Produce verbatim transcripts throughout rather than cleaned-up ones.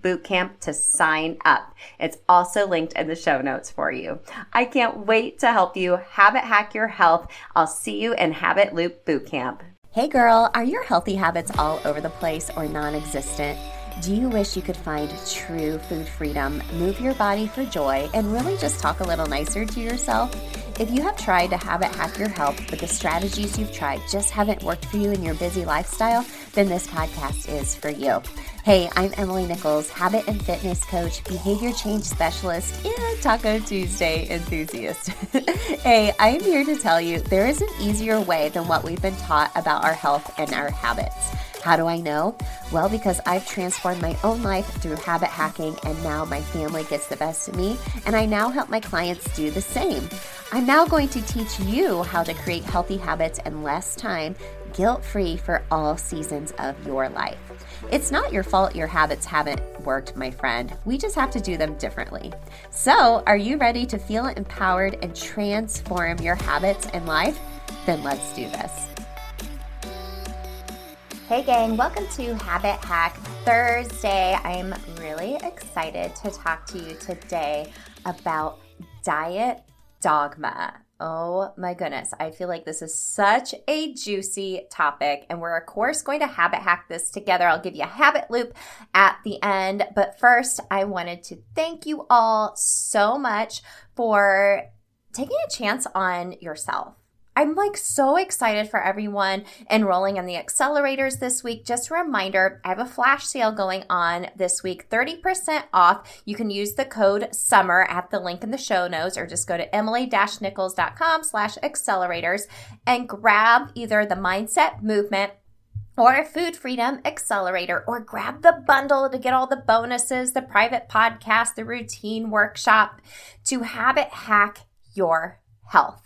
bootcamp to sign up. It's also linked in the show notes for you. I can't wait to help you habit hack your health. I'll see you in Habit Loop Bootcamp. Hey girl, are your healthy habits all over the place or non-existent? Do you wish you could find true food freedom, move your body for joy, and really just talk a little nicer to yourself? If you have tried to habit hack your health, but the strategies you've tried just haven't worked for you in your busy lifestyle, then this podcast is for you. Hey, I'm Emily Nichols, habit and fitness coach, behavior change specialist, and Taco Tuesday enthusiast. Hey, I'm here to tell you there is an easier way than what we've been taught about our health and our habits. How do I know? Well, because I've transformed my own life through habit hacking, and now my family gets the best of me, and I now help my clients do the same. I'm now going to teach you how to create healthy habits in less time, guilt-free for all seasons of your life. It's not your fault your habits haven't worked, my friend. We just have to do them differently. So, are you ready to feel empowered and transform your habits and life? Then let's do this. Hey gang, welcome to Habit Hack Thursday. I'm really excited to talk to you today about diet dogma. Oh my goodness, I feel like this is such a juicy topic, and we're of course going to habit hack this together. I'll give you a habit loop at the end, but first I wanted to thank you all so much for taking a chance on yourself. I'm like so excited for everyone enrolling in the accelerators this week. Just a reminder, I have a flash sale going on this week, thirty percent off. You can use the code SUMMER at the link in the show notes, or just go to emily-nichols.com slash accelerators and grab either the Mindset Movement or a Food Freedom Accelerator, or grab the bundle to get all the bonuses, the private podcast, the routine workshop to habit hack your health.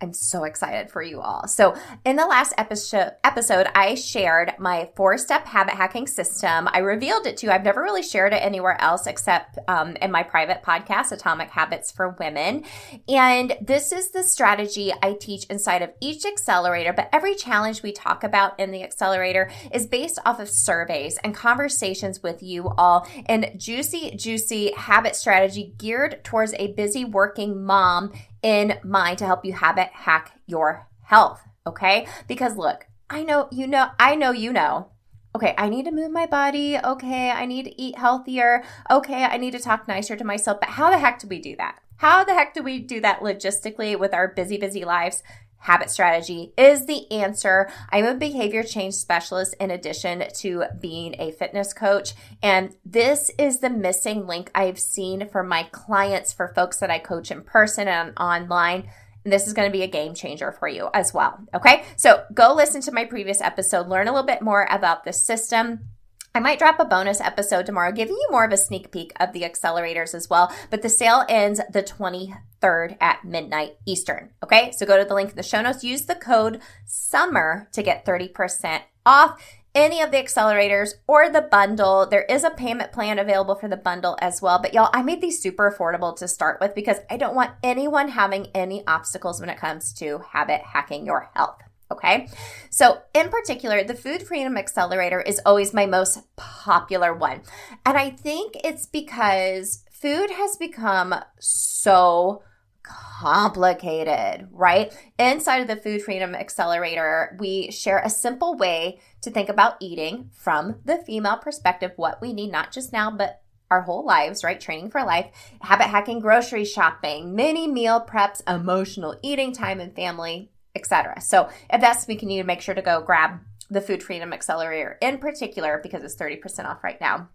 I'm so excited for you all. So in the last episode, episode, I shared my four-step habit hacking system. I revealed it to you. I've never really shared it anywhere else except um, in my private podcast, Atomic Habits for Women. And this is the strategy I teach inside of each accelerator, but every challenge we talk about in the accelerator is based off of surveys and conversations with you all, and juicy, juicy habit strategy geared towards a busy working mom in mind to help you habit hack your health, okay? Because look, I know you know, I know you know. Okay, I need to move my body. Okay, I need to eat healthier. Okay, I need to talk nicer to myself. But how the heck do we do that? How the heck do we do that logistically with our busy, busy lives? Habit strategy is the answer. I'm a behavior change specialist in addition to being a fitness coach, and this is the missing link I've seen for my clients, for folks that I coach in person and online. And this is going to be a game changer for you as well, okay? So go listen to my previous episode, learn a little bit more about the system, I might drop a bonus episode tomorrow, giving you more of a sneak peek of the accelerators as well, but the sale ends the twenty-third at midnight Eastern, okay? So go to the link in the show notes, use the code SUMMER to get thirty percent off any of the accelerators or the bundle. There is a payment plan available for the bundle as well, but y'all, I made these super affordable to start with because I don't want anyone having any obstacles when it comes to habit hacking your health. Okay, so in particular, the Food Freedom Accelerator is always my most popular one. And I think it's because food has become so complicated, right? Inside of the Food Freedom Accelerator, we share a simple way to think about eating from the female perspective, what we need, not just now, but our whole lives, right? Training for life, habit hacking, grocery shopping, mini meal preps, emotional eating, time and family, et cetera. So if that's speaking to you, make sure to go grab the Food Freedom Accelerator in particular because it's thirty percent off right now.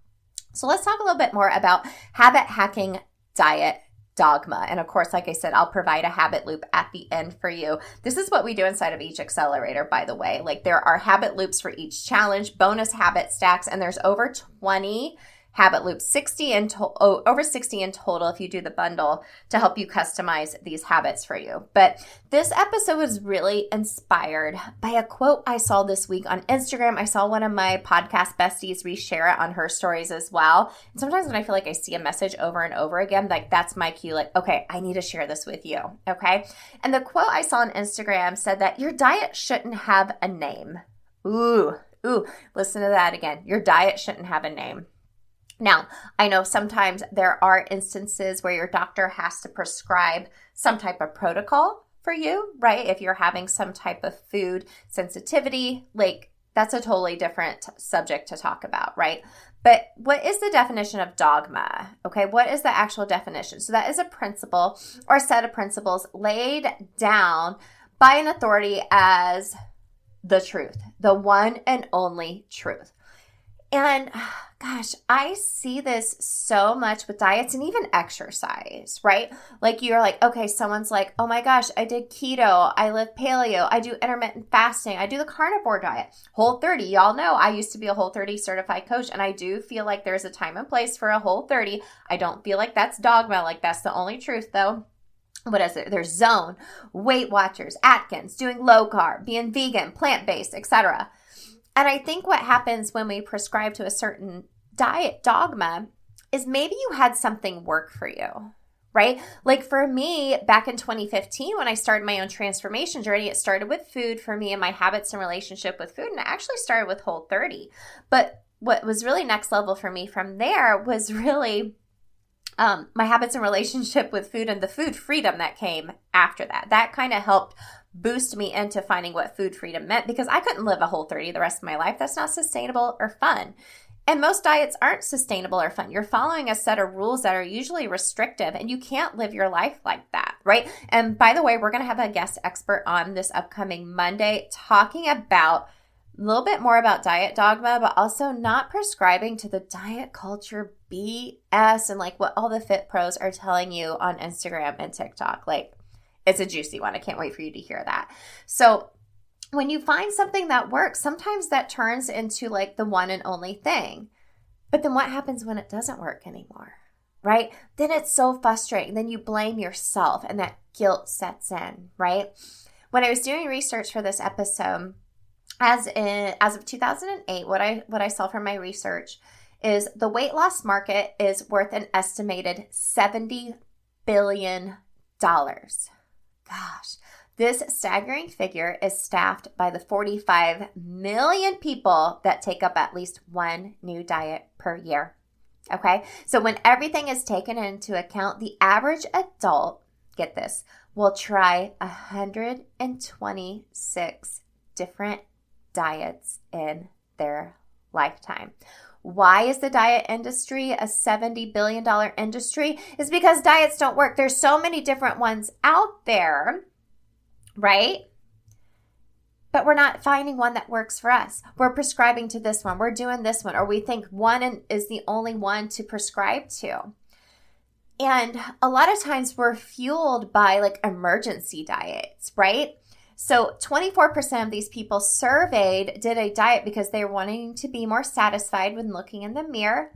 So let's talk a little bit more about habit hacking diet dogma. And of course, like I said, I'll provide a habit loop at the end for you. This is what we do inside of each accelerator, by the way. Like there are habit loops for each challenge, bonus habit stacks, and there's over twenty habit loops, sixty in to- oh, over sixty in total if you do the bundle to help you customize these habits for you. But this episode was really inspired by a quote I saw this week on Instagram. I saw one of my podcast besties reshare it on her stories as well. And sometimes when I feel like I see a message over and over again, like that's my cue, like, okay, I need to share this with you, okay? And the quote I saw on Instagram said that your diet shouldn't have a name. Ooh, ooh, listen to that again. Your diet shouldn't have a name. Now, I know sometimes there are instances where your doctor has to prescribe some type of protocol for you, right? If you're having some type of food sensitivity, like that's a totally different subject to talk about, right? But what is the definition of dogma? Okay, what is the actual definition? So that is a principle or set of principles laid down by an authority as the truth, the one and only truth. And gosh, I see this so much with diets and even exercise, right? Like you're like, okay, someone's like, oh my gosh, I did keto, I live paleo, I do intermittent fasting, I do the carnivore diet, Whole thirty. Y'all know I used to be a Whole thirty certified coach, and I do feel like there's a time and place for a Whole thirty. I don't feel like that's dogma, like that's the only truth though. What is it? There's Zone, Weight Watchers, Atkins, doing low carb, being vegan, plant-based, et cetera. And I think what happens when we prescribe to a certain diet dogma is maybe you had something work for you, right? Like for me, back in twenty fifteen, when I started my own transformation journey, it started with food for me and my habits and relationship with food. And it actually started with Whole thirty. But what was really next level for me from there was really um, my habits and relationship with food and the food freedom that came after that. That kind of helped boost me into finding what food freedom meant, because I couldn't live a Whole thirty the rest of my life. That's not sustainable or fun. And most diets aren't sustainable or fun. You're following a set of rules that are usually restrictive, and you can't live your life like that, right? And by the way, we're going to have a guest expert on this upcoming Monday talking about a little bit more about diet dogma, but also not prescribing to the diet culture B S and like what all the fit pros are telling you on Instagram and TikTok. Like, it's a juicy one. I can't wait for you to hear that. So when you find something that works, sometimes that turns into like the one and only thing. But then what happens when it doesn't work anymore, right? Then it's so frustrating. Then you blame yourself and that guilt sets in, right? When I was doing research for this episode, as in, as of two thousand eight, what I what I saw from my research is the weight loss market is worth an estimated seventy billion dollars. Gosh, this staggering figure is staffed by the forty-five million people that take up at least one new diet per year, okay? So when everything is taken into account, the average adult, get this, will try one hundred twenty-six different diets in their lifetime. Why is the diet industry a seventy billion dollars industry? It's because diets don't work. There's so many different ones out there, right? But we're not finding one that works for us. We're prescribing to this one. We're doing this one. Or we think one is the only one to prescribe to. And a lot of times we're fueled by like emergency diets, right? So twenty-four percent of these people surveyed did a diet because they were wanting to be more satisfied when looking in the mirror.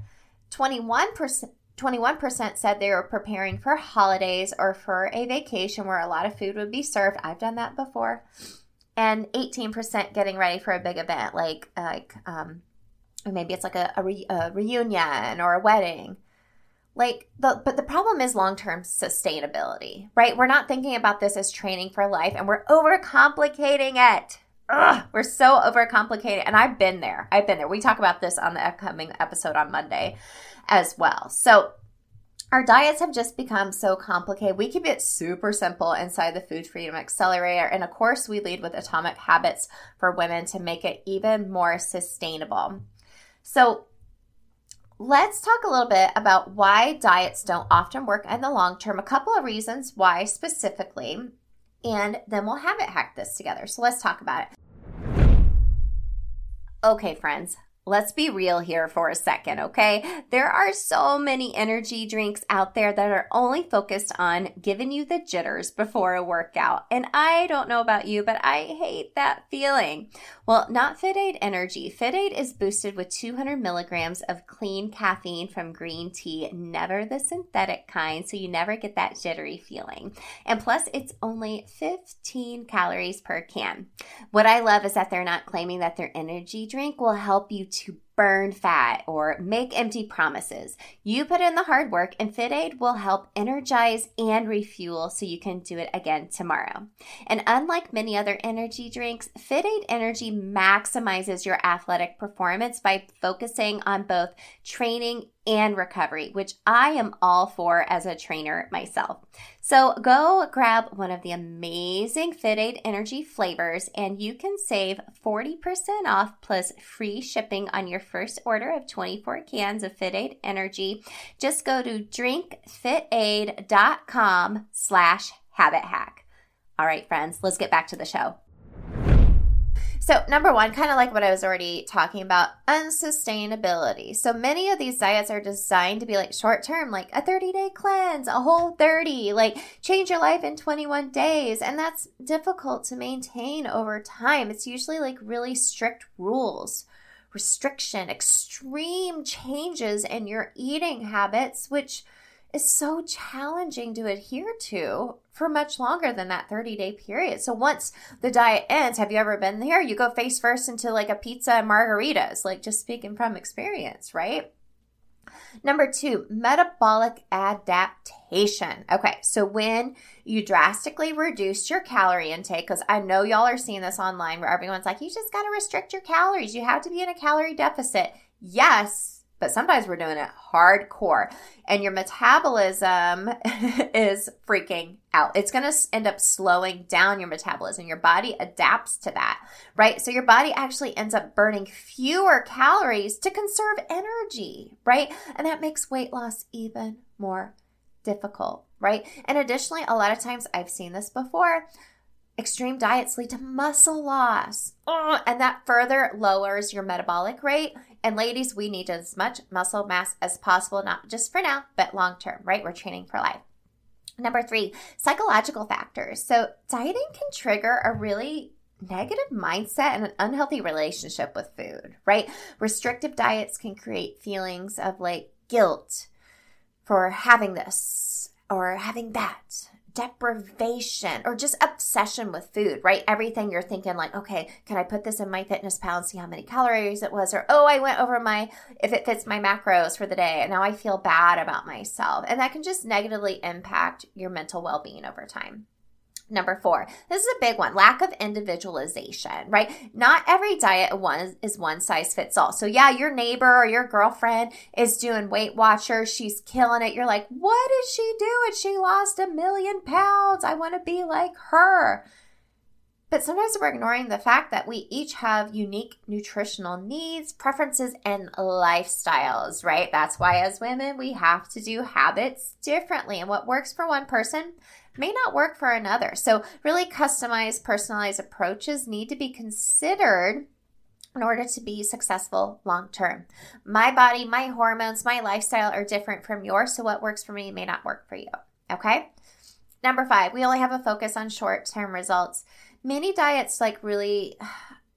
twenty-one percent, twenty-one percent said they were preparing for holidays or for a vacation where a lot of food would be served. I've done that before. And eighteen percent getting ready for a big event, like like um, maybe it's like a, a, re, a reunion or a wedding. Like, the, but the problem is long-term sustainability, right? We're not thinking about this as training for life, and we're overcomplicating it. Ugh, we're so overcomplicated. And I've been there. I've been there. We talk about this on the upcoming episode on Monday as well. So our diets have just become so complicated. We keep it super simple inside the Food Freedom Accelerator. And of course, we lead with Atomic Habits for Women to make it even more sustainable. So let's talk a little bit about why diets don't often work in the long term, a couple of reasons why specifically, and then we'll habit hack this together. So let's talk about it. Okay, friends, let's be real here for a second, okay? There are so many energy drinks out there that are only focused on giving you the jitters before a workout. And I don't know about you, but I hate that feeling. Well, not FitAid Energy. FitAid is boosted with two hundred milligrams of clean caffeine from green tea, never the synthetic kind, so you never get that jittery feeling. And plus, it's only fifteen calories per can. What I love is that they're not claiming that their energy drink will help you to burn fat or make empty promises. You put in the hard work, and FitAid will help energize and refuel so you can do it again tomorrow. And unlike many other energy drinks, FitAid Energy maximizes your athletic performance by focusing on both training and recovery, which I am all for as a trainer myself. So go grab one of the amazing FitAid Energy flavors, and you can save forty percent off plus free shipping on your first order of twenty-four cans of FitAid Energy. Just go to drinkfitaid.com slash habit hack. All right, friends, let's get back to the show. So number one, kind of like what I was already talking about, unsustainability. So many of these diets are designed to be like short-term, like a thirty-day cleanse, a Whole thirty, like change your life in twenty-one days. And that's difficult to maintain over time. It's usually like really strict rules, restriction, extreme changes in your eating habits, which is so challenging to adhere to for much longer than that thirty-day period. So once the diet ends, have you ever been there? You go face first into like a pizza and margaritas, like just speaking from experience, right? Number two, metabolic adaptation. Okay, so when you drastically reduce your calorie intake, because I know y'all are seeing this online where everyone's like, you just got to restrict your calories. You have to be in a calorie deficit. Yes, but sometimes we're doing it hardcore, and your metabolism is freaking out. It's going to end up slowing down your metabolism. Your body adapts to that, right? So your body actually ends up burning fewer calories to conserve energy, right? And that makes weight loss even more difficult, right? And additionally, a lot of times I've seen this before, extreme diets lead to muscle loss, oh, and that further lowers your metabolic rate. And ladies, we need as much muscle mass as possible, not just for now, but long-term, right? We're training for life. Number three, psychological factors. So dieting can trigger a really negative mindset and an unhealthy relationship with food, right? Restrictive diets can create feelings of like guilt for having this or having that, deprivation, or just obsession with food, right? Everything you're thinking like, okay, can I put this in MyFitnessPal and see how many calories it was? Or, oh, I went over my, if it fits my macros for the day, and now I feel bad about myself. And that can just negatively impact your mental well-being over time. Number four, this is a big one, lack of individualization, right? Not every diet one is one size fits all. So yeah, your neighbor or your girlfriend is doing Weight Watchers. She's killing it. You're like, what did she do? And she lost a million pounds. I want to be like her. But sometimes we're ignoring the fact that we each have unique nutritional needs, preferences, and lifestyles, right? That's why as women, we have to do habits differently. And what works for one person may not work for another. So really customized, personalized approaches need to be considered in order to be successful long-term. My body, my hormones, my lifestyle are different from yours. So what works for me may not work for you, okay? Number five, we only have a focus on short-term results. many diets like really,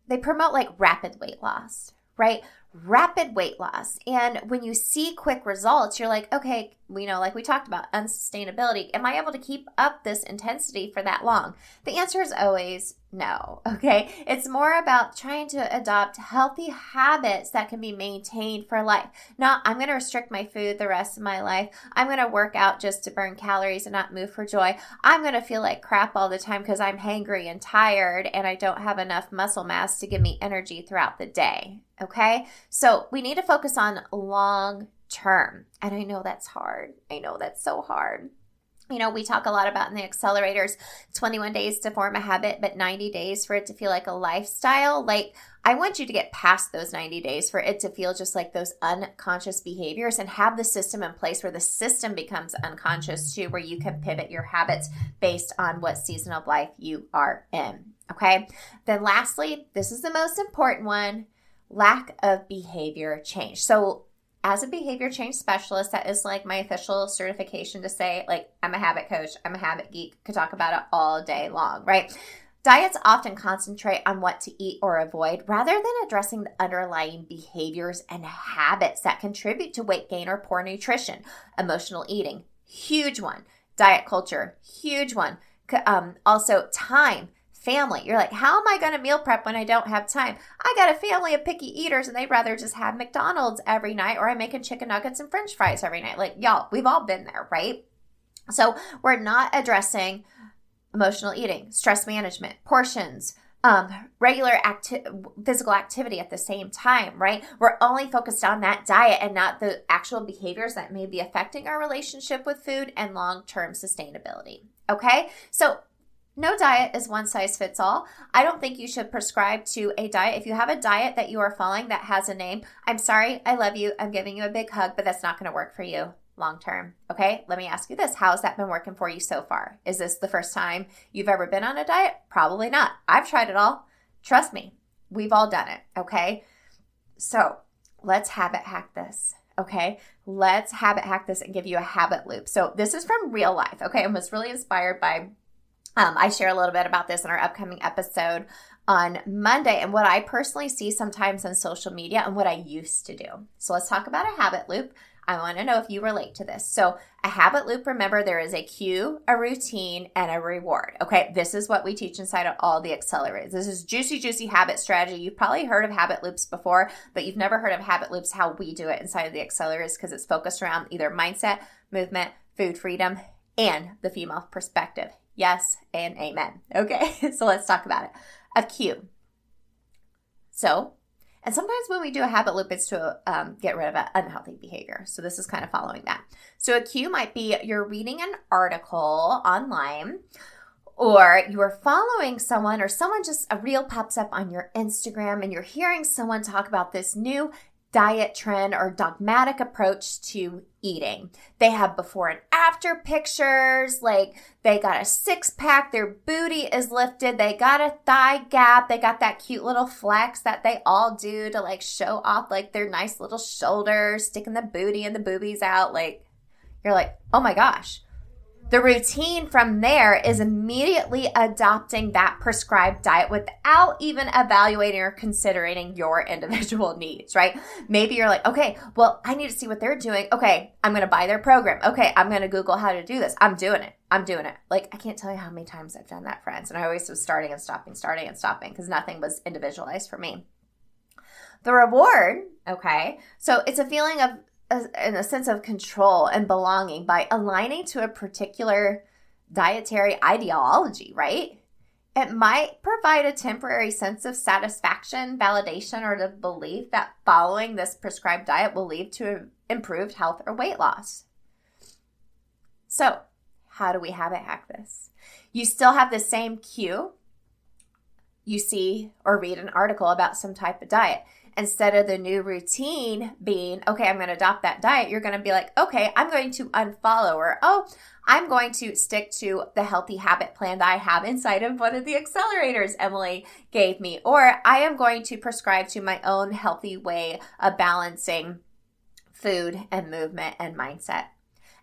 they promote like rapid weight loss, right? Rapid weight loss. And when you see quick results, you're like, okay, you know, like we talked about unsustainability. Am I able to keep up this intensity for that long? The answer is always no. Okay. It's more about trying to adopt healthy habits that can be maintained for life. Not, I'm going to restrict my food the rest of my life. I'm going to work out just to burn calories and not move for joy. I'm going to feel like crap all the time because I'm hangry and tired and I don't have enough muscle mass to give me energy throughout the day. Okay. So we need to focus on long term. And I know that's hard. I know that's so hard. You know, we talk a lot about in the accelerators, twenty-one days to form a habit, but ninety days for it to feel like a lifestyle. Like, I want you to get past those ninety days for it to feel just like those unconscious behaviors and have the system in place where the system becomes unconscious too, where you can pivot your habits based on what season of life you are in. Okay. Then lastly, this is the most important one, lack of behavior change. So as a behavior change specialist, that is like my official certification to say, like, I'm a habit coach, I'm a habit geek, could talk about it all day long, right? Diets often concentrate on what to eat or avoid rather than addressing the underlying behaviors and habits that contribute to weight gain or poor nutrition. Emotional eating, huge one. Diet culture, huge one. Um, also time. Family. You're like, how am I going to meal prep when I don't have time? I got a family of picky eaters and they'd rather just have McDonald's every night, or I'm making chicken nuggets and french fries every night. Like, y'all, we've all been there, right? So we're not addressing emotional eating, stress management, portions, um, regular acti- physical activity at the same time, right? We're only focused on that diet and not the actual behaviors that may be affecting our relationship with food and long-term sustainability, okay? So no diet is one size fits all. I don't think you should prescribe to a diet. If you have a diet that you are following that has a name, I'm sorry, I love you, I'm giving you a big hug, but that's not going to work for you long term, okay? Let me ask you this. How has that been working for you so far? Is this the first time you've ever been on a diet? Probably not. I've tried it all. Trust me, we've all done it, okay? So let's habit hack this. Okay, let's habit hack this and give you a habit loop. So this is from real life, okay? I was really inspired by Um, I share a little bit about this in our upcoming episode on Monday and what I personally see sometimes on social media and what I used to do. So let's talk about a habit loop. I want to know if you relate to this. So a habit loop, remember, there is a cue, a routine, and a reward. Okay, this is what we teach inside of all the accelerators. This is juicy, juicy habit strategy. You've probably heard of habit loops before, but you've never heard of habit loops, how we do it inside of the accelerators, because it's focused around either mindset, movement, food freedom, and the female perspective. Yes, and amen. Okay, so let's talk about it. A cue. So, and sometimes when we do a habit loop, it's to um, get rid of an unhealthy behavior. So this is kind of following that. So a cue might be you're reading an article online, or you are following someone, or someone just, a reel pops up on your Instagram, and you're hearing someone talk about this new diet trend or dogmatic approach to eating. They have before and after pictures, like they got a six pack, their booty is lifted, they got a thigh gap, they got that cute little flex that they all do to like show off like their nice little shoulders, sticking the booty and the boobies out. Like, you're like, oh my gosh. The routine from there is immediately adopting that prescribed diet without even evaluating or considering your individual needs, right? Maybe you're like, okay, well, I need to see what they're doing. Okay, I'm going to buy their program. Okay, I'm going to Google how to do this. I'm doing it. I'm doing it. Like, I can't tell you how many times I've done that, friends. And I always was starting and stopping, starting and stopping because nothing was individualized for me. The reward, okay, so it's a feeling of in a sense of control and belonging by aligning to a particular dietary ideology, right? It might provide a temporary sense of satisfaction, validation, or the belief that following this prescribed diet will lead to improved health or weight loss. So, how do we habit hack this? You still have the same cue. You see or read an article about some type of diet. Instead of the new routine being, okay, I'm going to adopt that diet, you're going to be like, okay, I'm going to unfollow, or, oh, I'm going to stick to the healthy habit plan that I have inside of one of the accelerators Emily gave me, or I am going to prescribe to my own healthy way of balancing food and movement and mindset.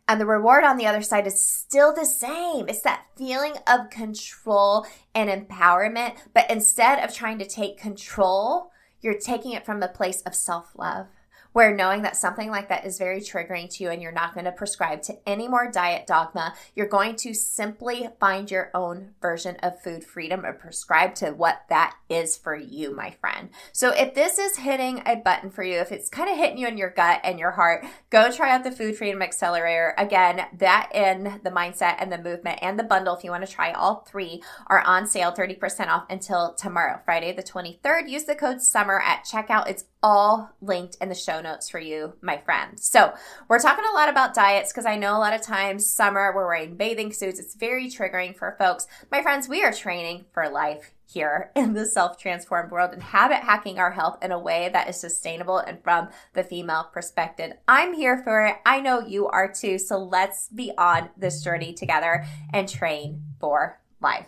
And the reward on the other side is still the same. It's that feeling of control and empowerment. But instead of trying to take control, you're taking it from a place of self-love, where knowing that something like that is very triggering to you and you're not going to prescribe to any more diet dogma. You're going to simply find your own version of food freedom and prescribe to what that is for you, my friend. So if this is hitting a button for you, if it's kind of hitting you in your gut and your heart, go try out the Food Freedom Accelerator. Again, that and the mindset and the movement and the bundle, if you want to try all three, are on sale, thirty percent off until tomorrow, Friday the twenty-third. Use the code SUMMER at checkout. It's all linked in the show notes for you, my friend. So we're talking a lot about diets because I know a lot of times summer we're wearing bathing suits. It's very triggering for folks. My friends, we are training for life here in the self-transformed world and habit hacking our health in a way that is sustainable and from the female perspective. I'm here for it. I know you are too. So let's be on this journey together and train for life.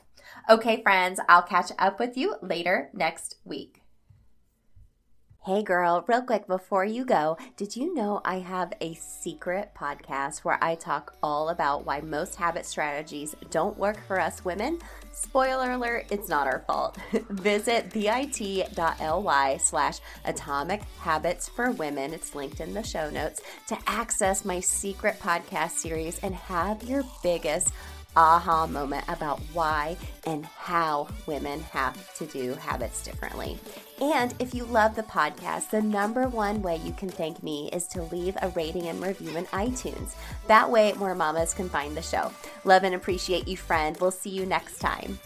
Okay, friends, I'll catch up with you later next week. Hey girl, real quick before you go, did you know I have a secret podcast where I talk all about why most habit strategies don't work for us women? Spoiler alert, it's not our fault. Visit bit.ly slash Atomic Habits for Women. It's linked in the show notes to access my secret podcast series and have your biggest aha moment about why and how women have to do habits differently. And if you love the podcast, the number one way you can thank me is to leave a rating and review in iTunes. That way more mamas can find the show. Love and appreciate you, friend. We'll see you next time.